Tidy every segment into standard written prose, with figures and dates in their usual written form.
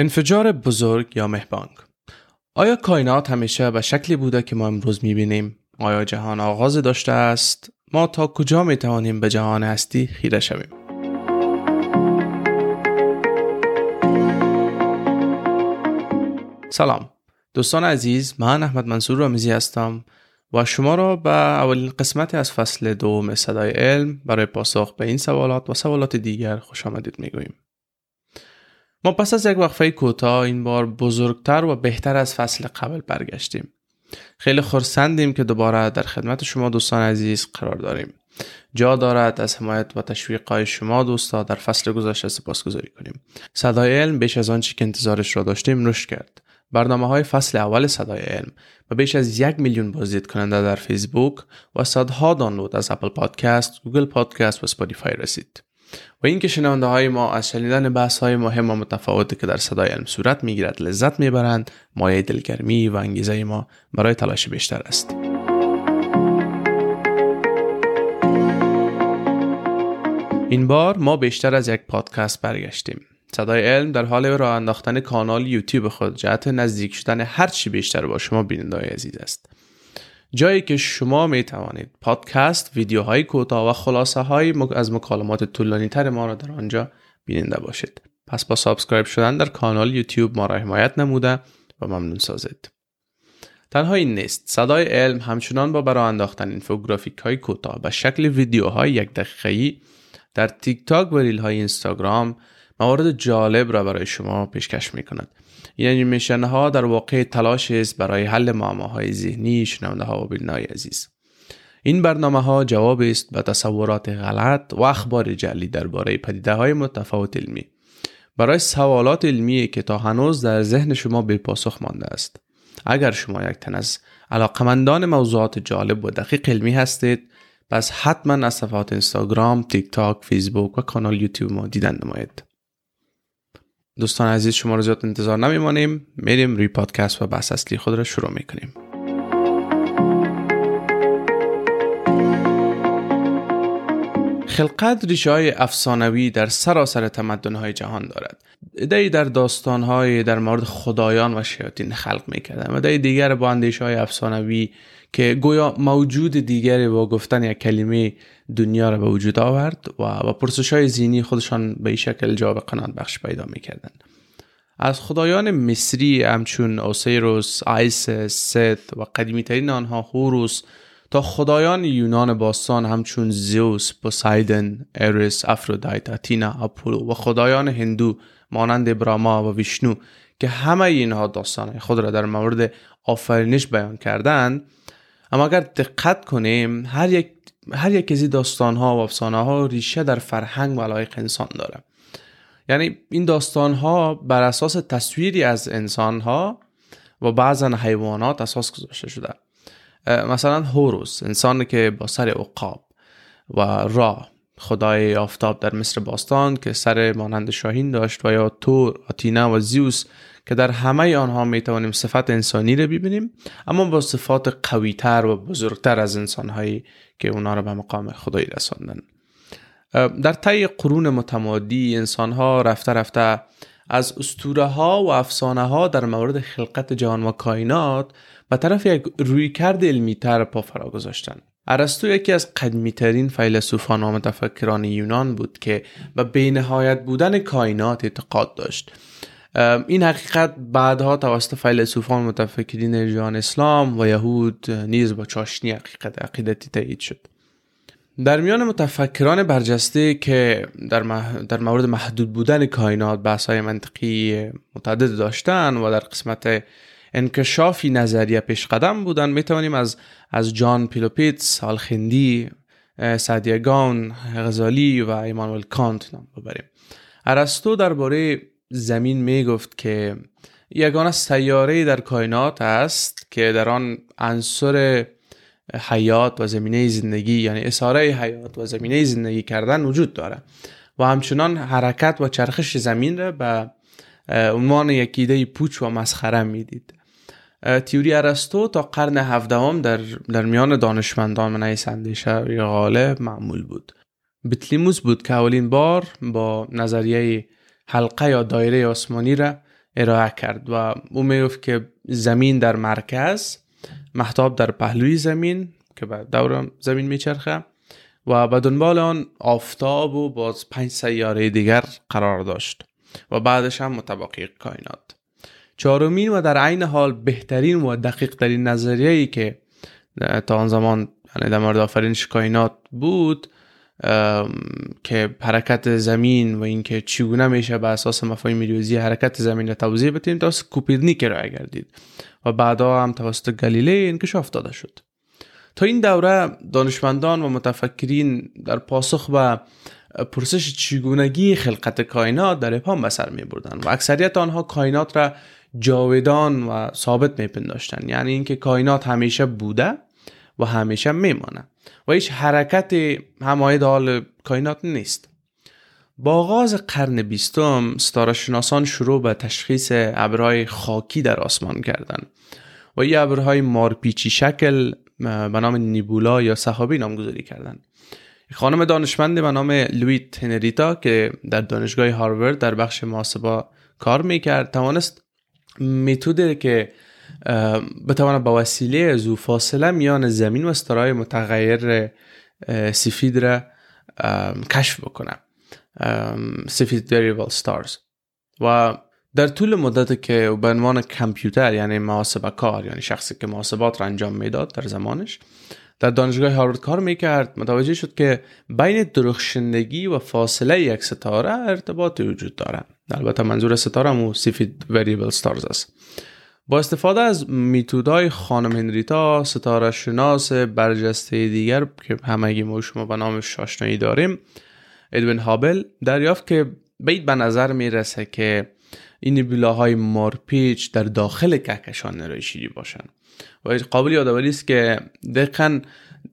انفجار بزرگ یا مهبانگ. آیا کائنات همیشه به شکلی بوده که ما امروز می‌بینیم؟ آیا جهان آغاز داشته است؟ ما تا کجا می‌توانیم به جهان هستی خیره شویم؟ سلام دوستان عزیز، من احمد منصور رامزی هستم و شما را به اولین قسمت از فصل دوم صدای علم برای پاسخ به این سوالات و سوالات دیگر خوش آمدید میگوییم. ما پس از یک وقفه کوتاه این بار بزرگتر و بهتر از فصل قبل برگشتیم. خیلی خرسندیم که دوباره در خدمت شما دوستان عزیز قرار داریم. جا دارد از حمایت و تشویق‌های شما دوستا در فصل گذشته سپاسگزاری کنیم. صدای علم بیش از آنچه که انتظارش را داشتیم رشد کرد. برنامه‌های فصل اول صدای علم با بیش از 1 میلیون بازدید کننده در فیسبوک و صدها دانلود از اپل پادکست، گوگل پادکست و اسپاتیفای رسید. و این که شنونده‌های ما از شنیدن بحث‌های مهم و متفاوتی که در صدای علم صورت می‌گیرد لذت می‌برند، مایه دلگرمی و انگیزه ما برای تلاش بیشتر است. این بار ما بیشتر از یک پادکست برگشتیم. صدای علم در حال راه انداختن کانال یوتیوب خود جهت نزدیک شدن هر چی بیشتر با شما بیننده‌های عزیز است. جایی که شما می توانید پادکست، ویدیوهای کوتاه و خلاصه‌های از مکالمات طولانی‌تر ما را در آنجا بیننده باشید. پس با سابسکرایب شدن در کانال یوتیوب ما را حمایت نموده و ممنون سازید. تنها این نیست، صدای علم همچنان با راه انداختن اینفوگرافیک‌های کوتاه به شکل ویدیوهای 1 دقیقه‌ای در تیک تاک و ریل‌های اینستاگرام موارد جالب را برای شما پیشکش می‌کند. این انیمیشن ها در واقع تلاشی است برای حل معماهای ذهنی شنونده ها و بیننده‌های عزیز. این برنامه ها جوابی است به تصورات غلط و اخبار جعلی درباره پدیده‌های متفاوت علمی، برای سوالات علمی که تا هنوز در ذهن شما بی پاسخ مانده است. اگر شما یک تن از علاقه‌مندان موضوعات جالب و دقیق علمی هستید، پس حتما از صفحات اینستاگرام، تیک تاک، فیسبوک و کانال یوتیوب ما دیدن نمایید. دوستان عزیز، شما رو زیاد انتظار نمیمانیم، میریم روی پادکست و بحث اصلی خود را شروع میکنیم. خلقت ریشه های افسانوی در سراسر تمدن های جهان دارد. ایده در داستان های در مورد خدایان و شیاطین خلق میکردند و ایده دیگر با اندیشه های افسانوی که گویا موجود دیگری با گفتن یک کلمه دنیا را به وجود آورد و با پرسش‌های ذهنی خودشان به این شکل جواب قناعت بخش پیدا می‌کردند. از خدایان مصری همچون اوسیروس، آیسیس، ست و قدیمی‌ترین آنها هوروس تا خدایان یونان باستان همچون زئوس، پوسایدن، اریس، آفرودیت، آتینا، آپولو و خدایان هندو مانند براما و ویشنو که همه اینها داستان خود را در مورد آفرینش بیان کردند. اما اگر دقت کنیم هر یک از این داستان‌ها و افسانه‌ها ریشه در فرهنگ و علایق انسان داره. یعنی این داستان‌ها بر اساس تصویری از انسان‌ها و بعضاً حیوانات اساس گذاشته شده. مثلا هوروس، انسانی که با سر عقاب، و را، خدای آفتاب در مصر باستان که سر مانند شاهین داشت، و یا تور، آتینا و زئوس که در همه آنها می توانیم صفات انسانی را ببینیم، اما با صفات قوی‌تر و بزرگتر از انسان‌هایی که اونا را به مقام خدایی رساندند. در طی قرون متمادی انسان‌ها رفته رفته از اسطوره‌ها و افسانه‌ها در مورد خلقت جهان و کائنات به طرف یک رویکرد علمی‌تر پا فرا گذاشتند. ارسطو یکی از قدیمی‌ترین فیلسوفان و متفکران یونان بود که به بی‌نهایت بودن کائنات اعتقاد داشت. این حقیقت بعدها توسط فیلسوفان متفکرین جهان اسلام و یهود نیز با چاشنی حقیقت عقیدتی تایید شد. در میان متفکران برجسته که در مورد محدود بودن کائنات بحث‌های منطقی متعدد داشتند و در قسمت انکشافی نظریه پیش قدم بودند، میتوانیم از جان پیلوپیتس، آلخندی، سعدیه گان، غزالی و ایمانوئل کانت نام ببریم. ارسطو درباره زمین می گفت که یگانه سیاره در کائنات است که در آن عنصر حیات و زمینه زندگی، یعنی اساره حیات و زمینه زندگی کردن وجود داره، و همچنان حرکت و چرخش زمین را به عنوان یک ایده پوچ و مسخره میدید. تئوری ارسطو تا قرن 17 در میان دانشمندان من این اندیشه غالب معمول بود. بطلیموس بود که اولین بار با نظریه حلقه یا دایره آسمانی را ارائه کرد و او میگفت که زمین در مرکز، محتاب در پهلوی زمین که به دور زمین میچرخه و به دنبال آن آفتاب و باز 5 سیاره دیگر قرار داشت و بعدش هم متباقی کائنات. چهارمین و در عین حال بهترین و دقیق ترین نظریه‌ای که تا آن زمان در مورد آفرینش کائنات بود که حرکت زمین و اینکه چگونه میشه به اساس مفاهیم ریاضی حرکت زمین را توضیح بدیم، توسط کوپرنیک را گردید و بعدا هم توسط گالیله انکشاف داده شد. تا این دوره دانشمندان و متفکرین در پاسخ به پرسش چگونگی خلقت کائنات در ابهام به سر می‌بردند و اکثریت آنها کائنات را جاودان و ثابت می‌پنداشتند، یعنی اینکه کائنات همیشه بوده و همیشه میمانه و هیچ حرکت هماید حال کائنات نیست. با آغاز قرن 20 ستاره شناسان شروع به تشخیص ابرهای خاکی در آسمان کردند و این ابرهای مارپیچی شکل به نام نیبولا یا سحابی نامگذاری کردند. خانم دانشمند به نام لوئیت هنریتا که در دانشگاه هاروارد در بخش محاسبه کار میکرد، توانست متدی که بتوانه با وسیله ذوفاصله میان زمین و استرهای متغیر سفید را کشف بکنه، سفید variable stars. و در طول مدت که به عنوان کامپیوتر، یعنی محاسبه کار، یعنی شخصی که محاسبات را انجام میداد در زمانش، در دانشگاه هاروارد کار میکرد، متوجه شد که بین درخشندگی و فاصله یک ستاره ارتباطی وجود دارد. البته منظور ستاره مو سفید variable stars است. با استفاده از میتودهای خانم هنریتا، ستاره شناس برجسته دیگر که همگی ما شما به نامش آشنایی داریم، ادوین هابل، دریافت که بعید به نظر میرسه که این نیبولاهای مارپیچ در داخل کهکشان نرای شیری باشن و قابل یادآوری است که دقیقاً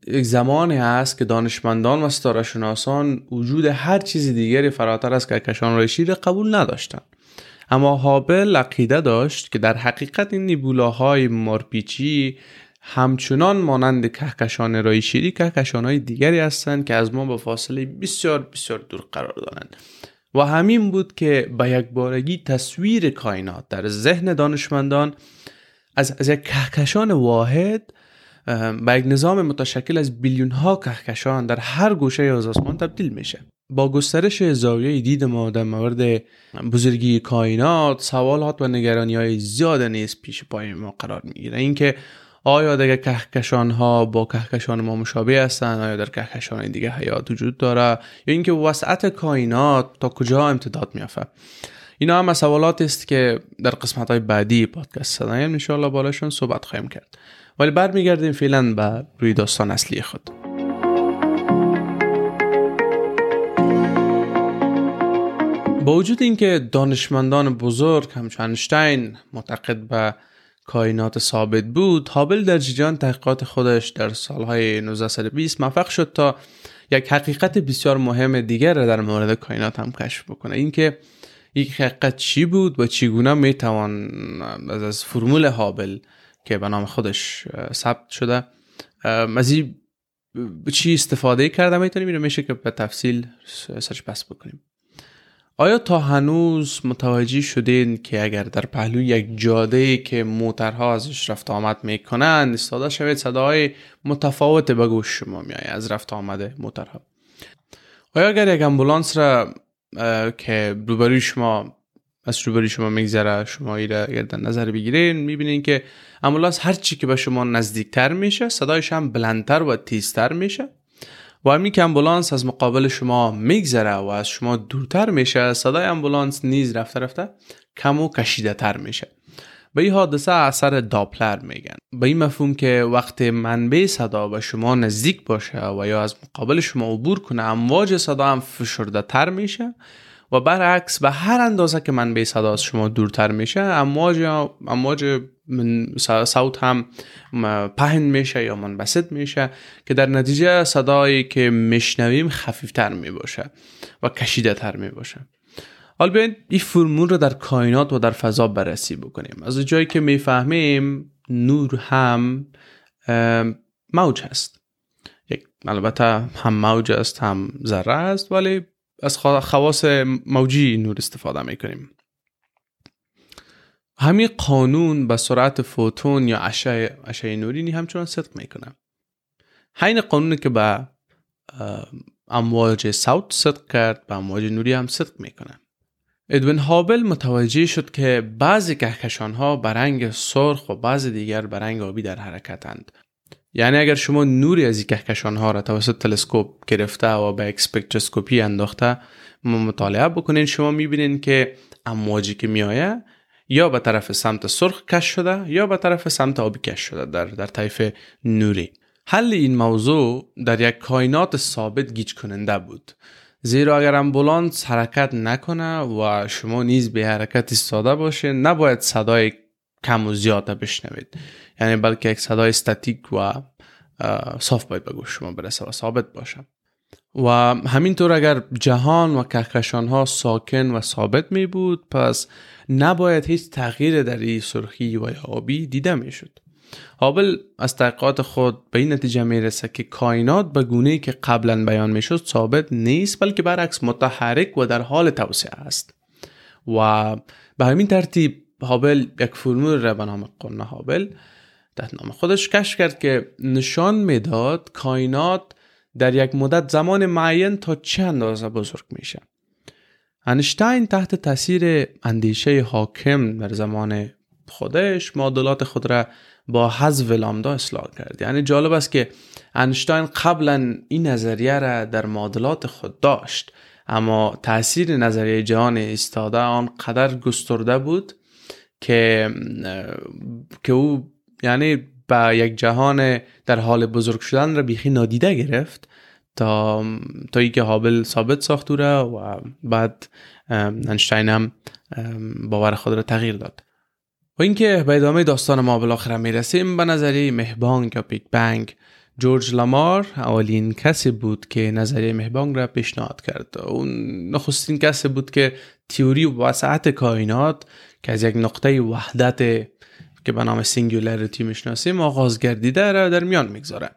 زمانی هست که دانشمندان و ستاره شناسان وجود هر چیز دیگری فراتر از کهکشان نرای شیری قبول نداشتند. اما هابل عقیده داشت که در حقیقت این نیبولاهای مارپیچی همچنان مانند کهکشان رای شیری کهکشان‌های دیگری هستند که از ما با فاصله بسیار بسیار دور قرار دارند و همین بود که با یک بارگی تصویر کائنات در ذهن دانشمندان از یک کهکشان واحد با یک نظام متشکل از بیلیون‌ها کهکشان در هر گوشه از آسمان تبدیل میشه. با گسترش زاویه دید ما در مورد بزرگی کائنات، سوالات و نگرانی‌های زیاد نیز پیش پای ما قرار می‌گیره. اینکه آیا دیگر کهکشان‌ها با کهکشان ما مشابه هستند؟ آیا در کهکشان‌های دیگه حیات وجود داره؟ یا اینکه وسعت کائنات تا کجا امتداد می‌یافته؟ اینا هم سوالات است که در قسمت‌های بعدی پادکست صدای علم ان شاءالله بالاشون صحبت خواهیم کرد. ولی برمیگردیم فعلا به روی داستان اصلی خود. با وجود اینکه دانشمندان بزرگ همچون اشتین معتقد به کائنات ثابت بود، هابل در جریان تحقیقات خودش در سالهای 1920 موفق شد تا یک حقیقت بسیار مهم دیگر را در مورد کائنات هم کشف بکنه. اینکه یک حقیقت چی بود و چگونه میتوان از فرمول هابل که به نام خودش ثبت شده از این چی استفاده کرده میتونیم، اینو میشه که به تفصیل سرچ بس بکنیم. آیا تا هنوز متوجه شدین که اگر در پهلوی یک جاده‌ای که موترها ازش رفت آمد میکنند ایستاده شوید، صداهای متفاوت به گوش شما میآید از رفت آمد موترها؟ آیا اگر یک امبولانس را که روبروی شما میگذره، شما این را اگر در نظر بگیرین، میبینین که امبولانس هرچی که به شما نزدیکتر میشه صدایش هم بلندتر و تیزتر میشه و همین که امبولانس از مقابل شما میگذره و از شما دورتر میشه، صدای امبولانس نیز رفته رفته کم و کشیده تر میشه. به این حادثه اثر داپلر میگن. به این مفهوم که وقتی منبع صدا به شما نزدیک باشه و یا از مقابل شما عبور کنه، امواج صدا هم فشرده تر میشه و برعکس به هر اندازه که منبع صدا از شما دورتر میشه، امواج صوت هم پهن میشه یا منبسط میشه که در نتیجه صدایی که میشنویم خفیفتر میباشه و کشیده تر میباشه. حالا بیاین این فرمول رو در کائنات و در فضا بررسی بکنیم. از جایی که میفهمیم نور هم موج هست، البته هم موج هست هم ذره هست، ولی از خواص موجی نور استفاده میکنیم. همین قانون به سرعت فوتون یا اشعه نورینی همچنان صدق میکنه. همین قانون که به امواج صوت صدق کرد به امواج نوری هم صدق میکنه. ادوین هابل متوجه شد که بعضی کهکشان‌ها به رنگ سرخ و بعضی دیگر به رنگ آبی در حرکتند. یعنی اگر شما نوری از این کهکشان‌ها را توسط تلسکوپ گرفته و به اسپکتروسکوپی انداخته مطالعه بکنین، شما میبینین که امواجی که میآیه یا به طرف سمت سرخ کش شده یا به طرف سمت آبی کش شده در طیف نوری. حل این موضوع در یک کائنات ثابت گیج کننده بود، زیرا اگر امبولانس حرکت نکنه و شما نیز به حرکت ایستاده باشه، نباید صدای کم و زیاده بشنوید، یعنی بلکه یک صدای استاتیک و صاف باید به گوش شما برسه و ثابت باشه. و همینطور اگر جهان و کهکشان‌ها ساکن و ثابت می بود، پس نباید هیچ تغییر در این سرخی و یا آبی دیده می شد. هابل از تحقیقات خود به این نتیجه میرسه که کائنات به گونه‌ای که قبلا بیان میشد ثابت نیست، بلکه برعکس متحرک و در حال توسعه است. و به همین ترتیب هابل یک فرمول را به نام قانون هابل در نام خودش کشف کرد که نشان میداد کائنات در یک مدت زمان معین تا چه اندازه بزرگ میشه. انشتین تحت تاثیر اندیشه حاکم در زمان خودش معادلات خود را با حذف لامدا اصلاح کرد. یعنی جالب است که انشتین قبلا این نظریه را در معادلات خود داشت، اما تاثیر نظریه جهان ایستاده آنقدر گسترده بود که او یعنی با یک جهان در حال بزرگ شدن را بیخی نادیده گرفت تا اینکه هابل ثابت ساخت و بعد انشتین هم باور خود را تغییر داد. و اینکه به ادامه داستان ما بالاخره میرسیم به نظریه مهبانگ یا بیگ بنگ. جورج لامار اولین کسی بود که نظریه مهبانگ را پیشنهاد کرد. اون نخستین کسی بود که تئوری وسعت کائنات که از یک نقطه وحدت که به نام سینگولاریتی میشناسیم آغاز گردیده را در میان میگذاره.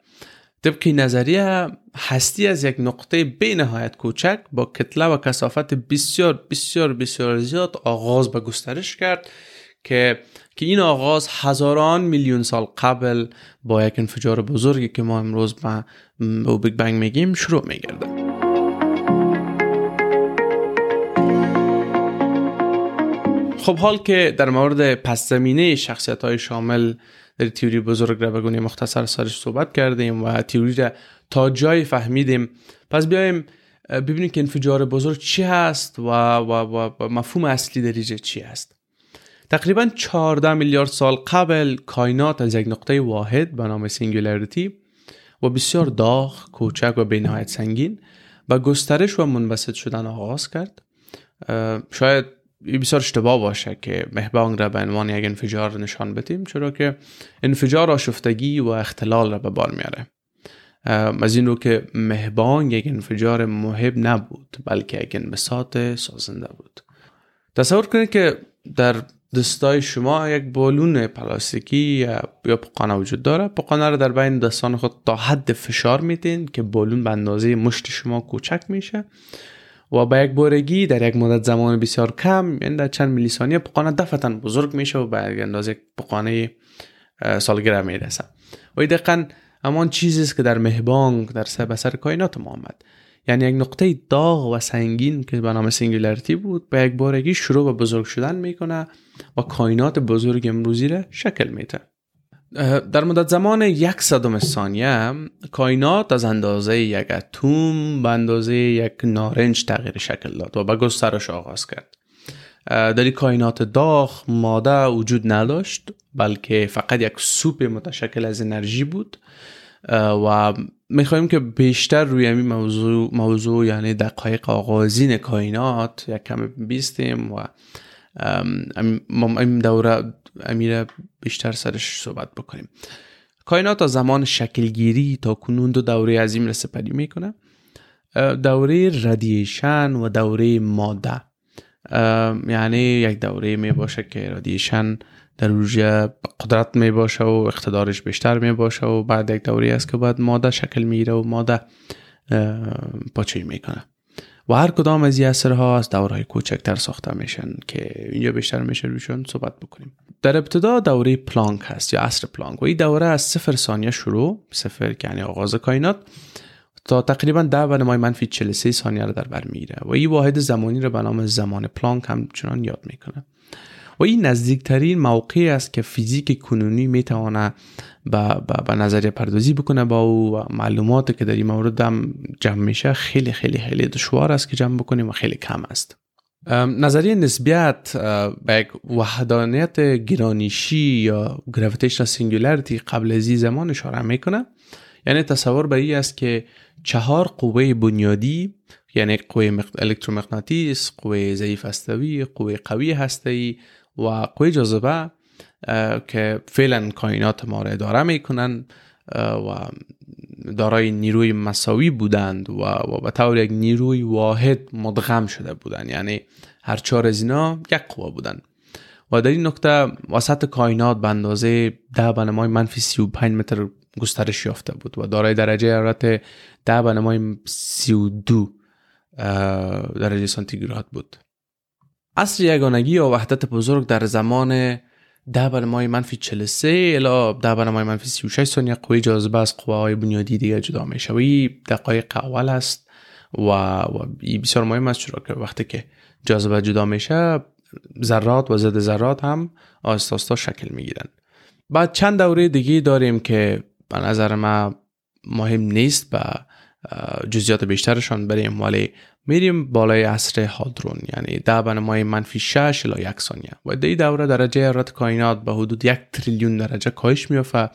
طبق نظریه هستی از یک نقطه بی‌نهایت کوچک با کتله و کثافت بسیار بسیار بسیار زیاد آغاز به گسترش کرد که این آغاز هزاران میلیون سال قبل با یک انفجار بزرگی که ما امروز به بیگ بنگ میگیم شروع میگرده. خب حال که در مورد پس زمینه شخصیت‌های شامل در تئوری بزرگ را به گونه مختصر سرش صحبت کردیم و تئوری را تا جای فهمیدیم، پس بیایم ببینیم که انفجار بزرگ چی هست و مفهوم اصلی دریجه چی هست. تقریباً 14 میلیارد سال قبل کائنات از یک نقطه واحد به نام سینگولاریتی و بسیار داغ، کوچک و بی‌نهایت سنگین با گسترش و منبسط شدن آغاز کرد. شاید بسیار اشتباه باشه که مهبانگ را به عنوان یک انفجار نشان بدیم، چرا که انفجار آشفتگی و اختلال را به بار میاره. از این رو که مهبانگ یک انفجار موهب نبود، بلکه یک انبساط سازنده بود. تصور کنید که در دستای شما یک بالون پلاستیکی یا پوکانه وجود داره. پوکانه رو در بین دستان خود تا حد فشار میدین که بالون به اندازه مشت شما کوچک میشه و با یک بارگی در یک مدت زمان بسیار کم، یعنی در چند میلی ثانیه، پوکانه دفعتاً بزرگ میشه و به اندازه پوکانه سالگرد میرسه. و دقیقاً همان چیزی است که در مهبانگ در سر کائنات ما آمد. یعنی یک نقطه داغ و سنگین که به نام سینگولاریتی بود، به یک بارگی شروع به بزرگ شدن میکنه و کائنات بزرگ امروزی را شکل میده. در مدت زمان 1/100 ثانیه کائنات از اندازه یک اتم به اندازه یک نارنج تغییر شکل داد و به گسترش آغاز کرد. در این کائنات داغ ماده وجود نداشت، بلکه فقط یک سوپ متشکل از انرژی بود و میخواییم که بیشتر روی همین موضوع یعنی دقایق آغازین کائنات یک کم بیستیم و این دوره امیره بیشتر سرش صحبت بکنیم. کائنات از زمان شکلگیری تا کنون 2 دوره عظیم را سپری میکنه: دوره رادییشن و دوره ماده. یعنی یک دوره میباشه که رادییشن در اوج قدرت می باشه و اقتدارش بیشتر می باشه و بعد یک دوری است که بعد ماده شکل میگیره و ماده پاچه میکنه. و هر کدام از این اثرها از دوره‌های کوچکتر ساخته میشن که اینجا بیشتر میشه روشون صحبت بکنیم. در ابتدا دوره پلانک هست یا عصر پلانک و این دوره از 0 ثانیه شروع، 0 یعنی آغاز کائنات، تا تقریبا 10⁻۴۳ ثانیه را در بر میگیره و این واحد زمانی را به نام زمان پلانک هم چنان یاد میکنه. و این نزدیکترین موقعی است که فیزیک کنونی میتونه به نظریه پردازی بکنه با او، معلوماتی که در این مورد هم جمع میشه خیلی خیلی خیلی دشوار است که جمع بکنیم و خیلی کم است. نظریه نسبیت به وحدانیت گرانشی یا گراویتیشنال سینگولاریتی قبل از این زمان اشاره میکنه، یعنی تصور به این است که 4 قوه بنیادی، یعنی قوه الکترومغناطیس، قوه ضعیف هسته‌ای، قوه قوی هسته‌ای و قوه جاذبه که فعلا کائنات ما را اداره میکنن و دارای نیروی مساوی بودند و به طور یک نیروی واحد مدغم شده بودند، یعنی هر 4 از اینا یک قوه بودند. و در این نقطه وسط کائنات به اندازه 10⁻35 متر گسترش یافته بود و دارای درجه حرارت 10⁻32 درجه سانتیگراد بود. عصر یگانگی و وحدت بزرگ در زمان 10⁻43 الی 10⁻36 ثانیه قوه جاذبه از قوه‌های بنیادی دیگه جدا میشه. این دقایق اول است و بسیار مهم است، چرا که وقتی که جاذبه جدا میشه ذرات و ضد ذرات هم آهسته آهسته شکل میگیرن. بعد چند دوره دیگه داریم که به نظر من مهم نیست با جزئیات بیشترشان بریم، ولی میریم بالای عصر هادرون، یعنی 10⁻-6 الی 1 ثانیه. و در این دوره درجه حرارت کائنات به حدود 1 تریلیون درجه کاهش میافته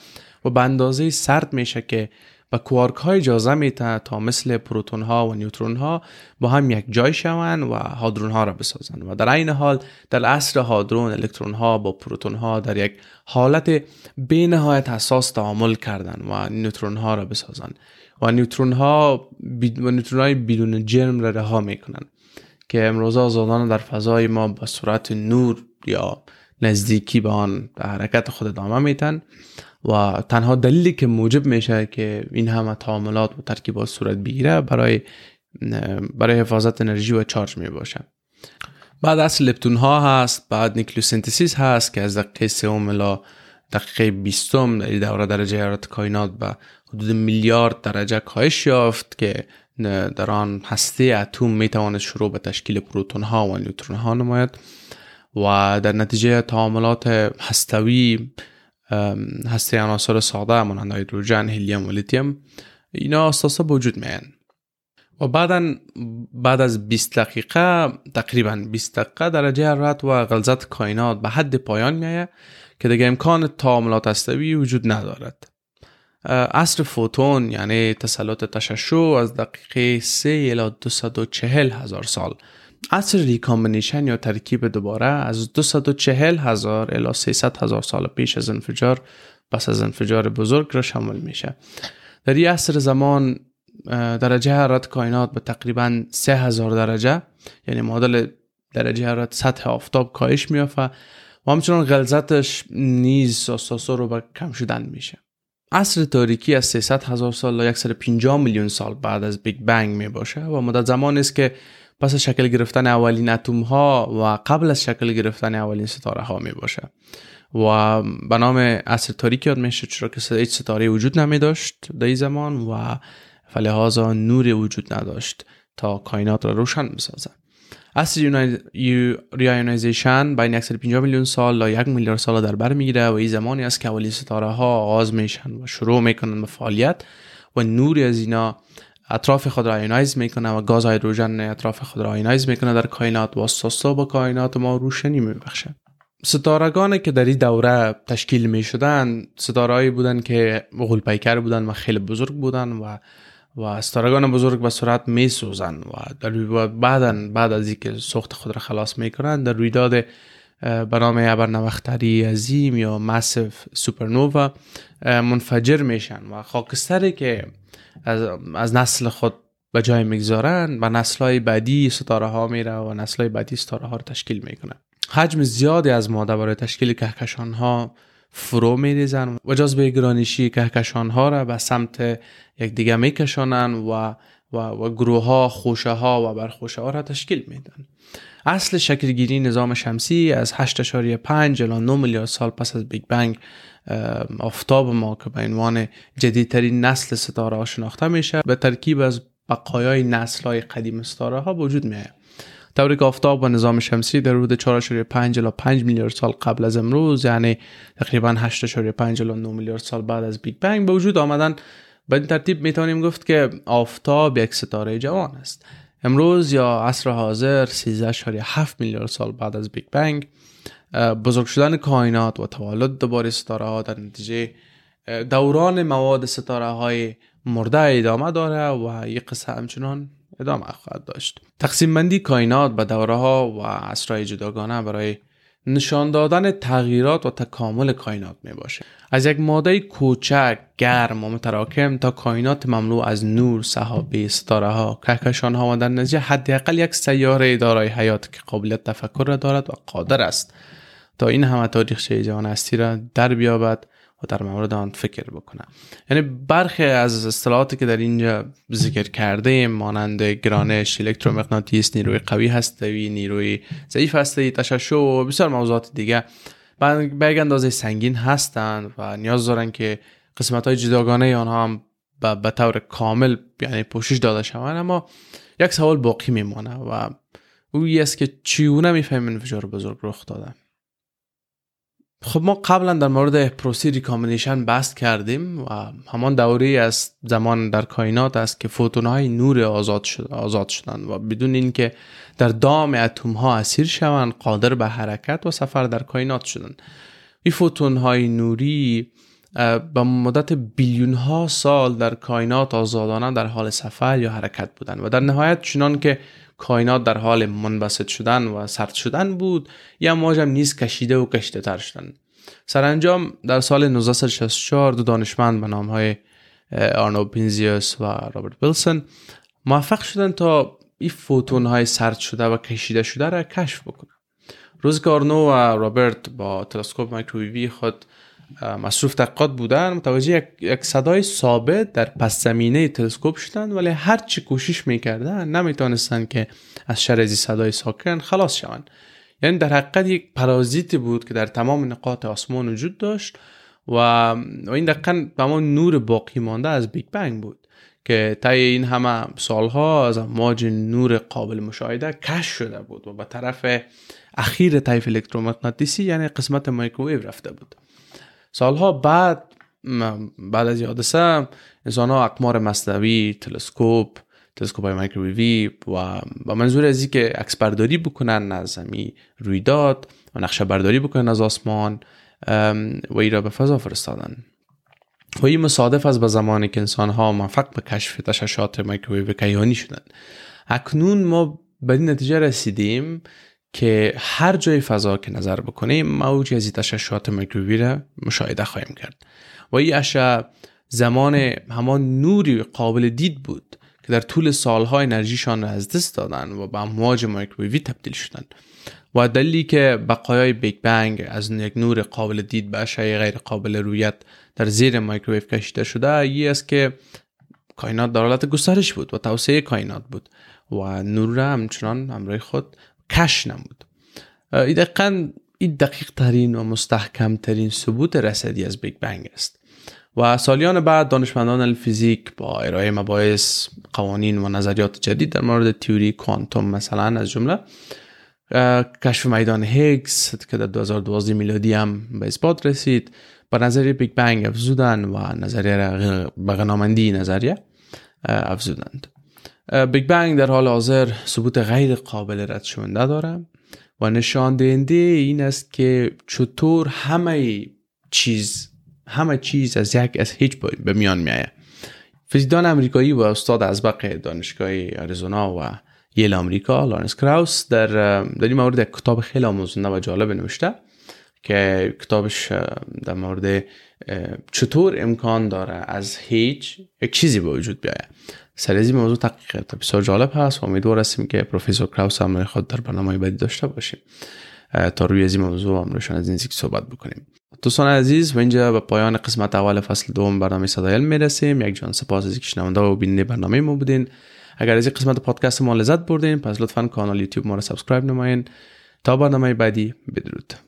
و به اندازه سرد میشه که با کوارک های جاذبه میتونه تا مثل پروتون ها و نیوترون ها با هم یک جای شوند و هادرون ها را بسازند. و در عین حال در عصر هادرون الکترون ها با پروتون ها در یک حالت بی‌نهایت حساس تعامل کردند و نیوترون ها را بسازند و نیوترون های بدون جرم را رها میکنند که امروزه آزادان در فضای ما با سرعت نور یا نزدیکی به آن به حرکت خود ادامه میتن و تنها دلیلی که موجب میشه که این همه تعاملات و ترکیبات صورت بگیره برای حفاظت انرژی و چارج میباشه. بعد عصر لپتون ها هست، بعد نیکلوسنتزیس هست که از دقیقه 3 الی دقیقه 20 در دوره درجه حرارت کائنات به حدود 1,000,000,000 درجه کاهش یافت که در آن هسته اتم میتواند شروع به تشکیل پروتون ها و نیوترون ها نماید و در نتیجه تعاملات هستوی هسته عناصر ساده مانند هیدروژن، هلیوم و لیتیوم اینا اساسا وجود میان. و بعد از 20 دقیقه درجه حرارت و غلظت کائنات به حد پایان میایه که دیگه امکان تعاملات هسته‌ای وجود ندارد. عصر فوتون، یعنی تسلط تشعشع، از دقیقه 3 الی 240,000 سال. عصر ریکامبینیشن یا ترکیب دوباره از 240,000 الی 300,000 سال پیش از انفجار پس از انفجار بزرگ را شامل میشه. در این عصر زمان درجه حرارت کائنات به تقریبا 3,000 درجه، یعنی معادل درجه حرارت سطح آفتاب، کاهش میافته و همچنان غلظتش نیز آساسا رو به کم شدن میشه. عصر تاریکی از 300,000 سال تا 150,000,000 سال بعد از بیگ بنگ میباشه و مدت زمان است که پس از شکل گرفتن اولین اتم ها و قبل از شکل گرفتن اولین ستاره ها می باشه و به نام عصر تاریک یاد میشه، چرا که هیچ ستاره وجود نمی داشت در این زمان و فلهذا نور وجود نداشت تا کائنات را روشن بسازه. عصر ریایونایزیشن بین 150,000,000 سال تا 1,000,000,000 سال در بر میگیره و این زمانی است که اولین ستاره ها آغاز میشن و شروع میکنن به فعالیت و نوری از اینا اطراف خود را آیونایز میکنه و گاز هیدروژن اطراف خود را آیونایز میکنه در کائنات و اساسا با کائنات ما روشنی میبخشه. ستارگانی که در این دوره تشکیل میشدن ستارهایی بودن که غول‌پیکر بودن و خیلی بزرگ بودن و ستارگان بزرگ به سرعت میسوزن و بعد از اینکه سوخت خود را خلاص میکنن در رویداد به نام ابرنواختری عظیم یا ماسف سوپرنووا منفجر میشن و خاکستری که از نسل خود به جای میگذارن و نسل‌های بعدی ستاره ها میره و نسل‌های بعدی ستاره ها رو تشکیل میکنه. حجم زیادی از ماده برای تشکیل کهکشان ها فرو میریزن و جاذبه گرانشی کهکشان ها را به سمت یکدیگر میکشانن و و گروه ها، خوشه ها و برخوشه ها را تشکیل میدن. اصل شکلگیری نظام شمسی از 8.5 الی 9 میلیارد سال پس از بیگ بنگ آفتاب ما که به عنوان جدیدترین نسل ستاره ها شناخته میشه به ترکیب از بقایای نسل های قدیم ستاره ها وجود میاد. طوری که آفتاب و نظام شمسی در حدود 4.5 الی 5 میلیارد سال قبل از امروز، یعنی تقریبا 8.5 الی 9 میلیارد سال بعد از بیگ بنگ به وجود آمدن. به این ترتیب میتونیم گفت که آفتاب یک ستاره جوان است. امروز یا عصر حاضر 13.7 میلیارد سال بعد از بیگ بنگ بزرگ شدن کائنات و تولد دوباره ستاره ها در نتیجه دوران مواد ستاره های مرده ادامه داره و یک قصه همچنان ادامه خواهد داشت. تقسیم بندی کائنات به دوره ها و عصرهای جداگانه برای نشان دادن تغییرات و تکامل کائنات می باشه. از یک ماده کوچک، گرم و متراکم تا کائنات مملو از نور، سحابی، ستاره ها، کهکشان ها و در نتیجه حداقل یک سیاره دارای حیات که قابلیت تفکر را دارد و قادر است تا این همه تاریخچه جهان هستی را در بیابد و در مورد آن فکر بکنه. یعنی برخی از اصطلاحاتی که در اینجا ذکر کرده ایم مانند گرانش، الکترومغناطیس، نیروی قوی هسته‌ای، نیروی ضعیف هسته‌ای، تشعشع و بسیار موضوعات دیگه به اندازه سنگین هستند و نیاز دارن که قسمت‌های جداگانه آنها هم به طور کامل یعنی پوشش داده شوند. اما یک سوال باقی میمونه و اون است که چیونه میفهمن انفجار بزرگ رخ داده. خب ما قبلا در مورد پروسی ریکامبینیشن بحث کردیم و همان دوری از زمان در کائنات است که فوتون‌های نور آزاد شدند و بدون اینکه در دام اتم‌ها اسیر شوند قادر به حرکت و سفر در کائنات شدند. این فوتون‌های نوری به مدت بیلیون‌ها سال در کائنات آزادانه در حال سفر یا حرکت بودند و در نهایت چنان که کائنات در حال منبسط شدن و سرد شدن بود یا موج هم نیز کشیده و کشیده تر شدن. سرانجام در سال 1964 دو دانشمند به نام های آرنو پنزیاس و رابرت ویلسون موفق شدن تا این فوتون های سرد شده و کشیده شده را کشف بکنن. روزی که آرنو و رابرت با تلسکوپ مایکروویوی خود مصروف تحقیقات بودن متوجه یک صدای ثابت در پس زمینه تلسکوپ شدن، ولی هر چی کوشش میکردن نمیتونستن که از شر از صدای ساکن خلاص شون. یعنی در حقیقت یک پارازیت بود که در تمام نقاط آسمان وجود داشت و این دقیقاً تمام نور باقی مانده از بیگ بنگ بود که طی این همه سالها از موج نور قابل مشاهده کشف شده بود و به طرف اخیر طیف الکترومغناطیسی یعنی قسمت مایکروویو رفته بود. سالها بعد از حادثه انسان ها اقمار مصنوعی، تلسکوپ های مایکروویوی و به منظور از اینکه عکس برداری بکنن از زمین رویداد و نقشه برداری بکنن از آسمان و این را به فضا فرستادن. و این مصادف است به زمانی که انسان ها موفق به کشف تشعشعات مایکروویوی کیهانی شدند. اکنون ما به این نتیجه رسیدیم که هر جای فضا که نظر بکنیم موجی از تشعشعات مایکروویوی را مشاهده خواهیم کرد و این اشعه زمان همان نوری قابل دید بود که در طول سالها انرژیشان را از دست دادن و به امواج مایکروویوی تبدیل شدند و دلیلی که بقایای بیگ بنگ از یک نور قابل دید به اشعه غیر قابل رویت در زیر مایکروویو کشیده شده این است که کائنات در حالت گسترش بود و توسعه کائنات بود و نور را همچنان همراه خود کش نمود. این دقیق ترین و مستحکم ترین ثبوت رصدی از بیگ بنگ است و سالیان بعد دانشمندان فیزیک با ارائه مباحث، قوانین و نظریات جدید در مورد تئوری کوانتوم مثلا از جمله کشف میدان هیگز که در 2012 میلادی هم به اثبات رسید با نظریه بیگ بنگ افزودند و نظریه را به غنامندی نظریه افزودند. بیگ بنگ در حال حاضر ثبوت غیر قابل رد شونده داره و نشان دهنده این است که چطور همه چیز از هیچ به میان میآید. فیزیکدان آمریکایی و استاد ازبق دانشگاه آریزونا و ییل آمریکا لارنس کراوس در این مورد یک کتاب خیلی آموزنده و جالب نوشته که کتابش در مورد چطور امکان داره از هیچ یک چیزی به وجود بیاید. سر از این موضوع تحقیقات بسیار جالب هست و امیدوار هستیم که پروفسور کراوس هم خود در برنامه بعدی داشته باشیم تا روی از این موضوع هم روشن از این زیک صحبت بکنیم. دوستان عزیز و اینجا به پایان قسمت اول فصل دوم برنامه صدای علم میرسیم. یک جان سپاس از اینکه شنونده و بیننده برنامه ما بودین. اگر از این قسمت پادکست ما لذت بردین پس لطفاً کانال یوتیوب ما را سابسکرایب نمایین. تا برنامه بعدی بدرود.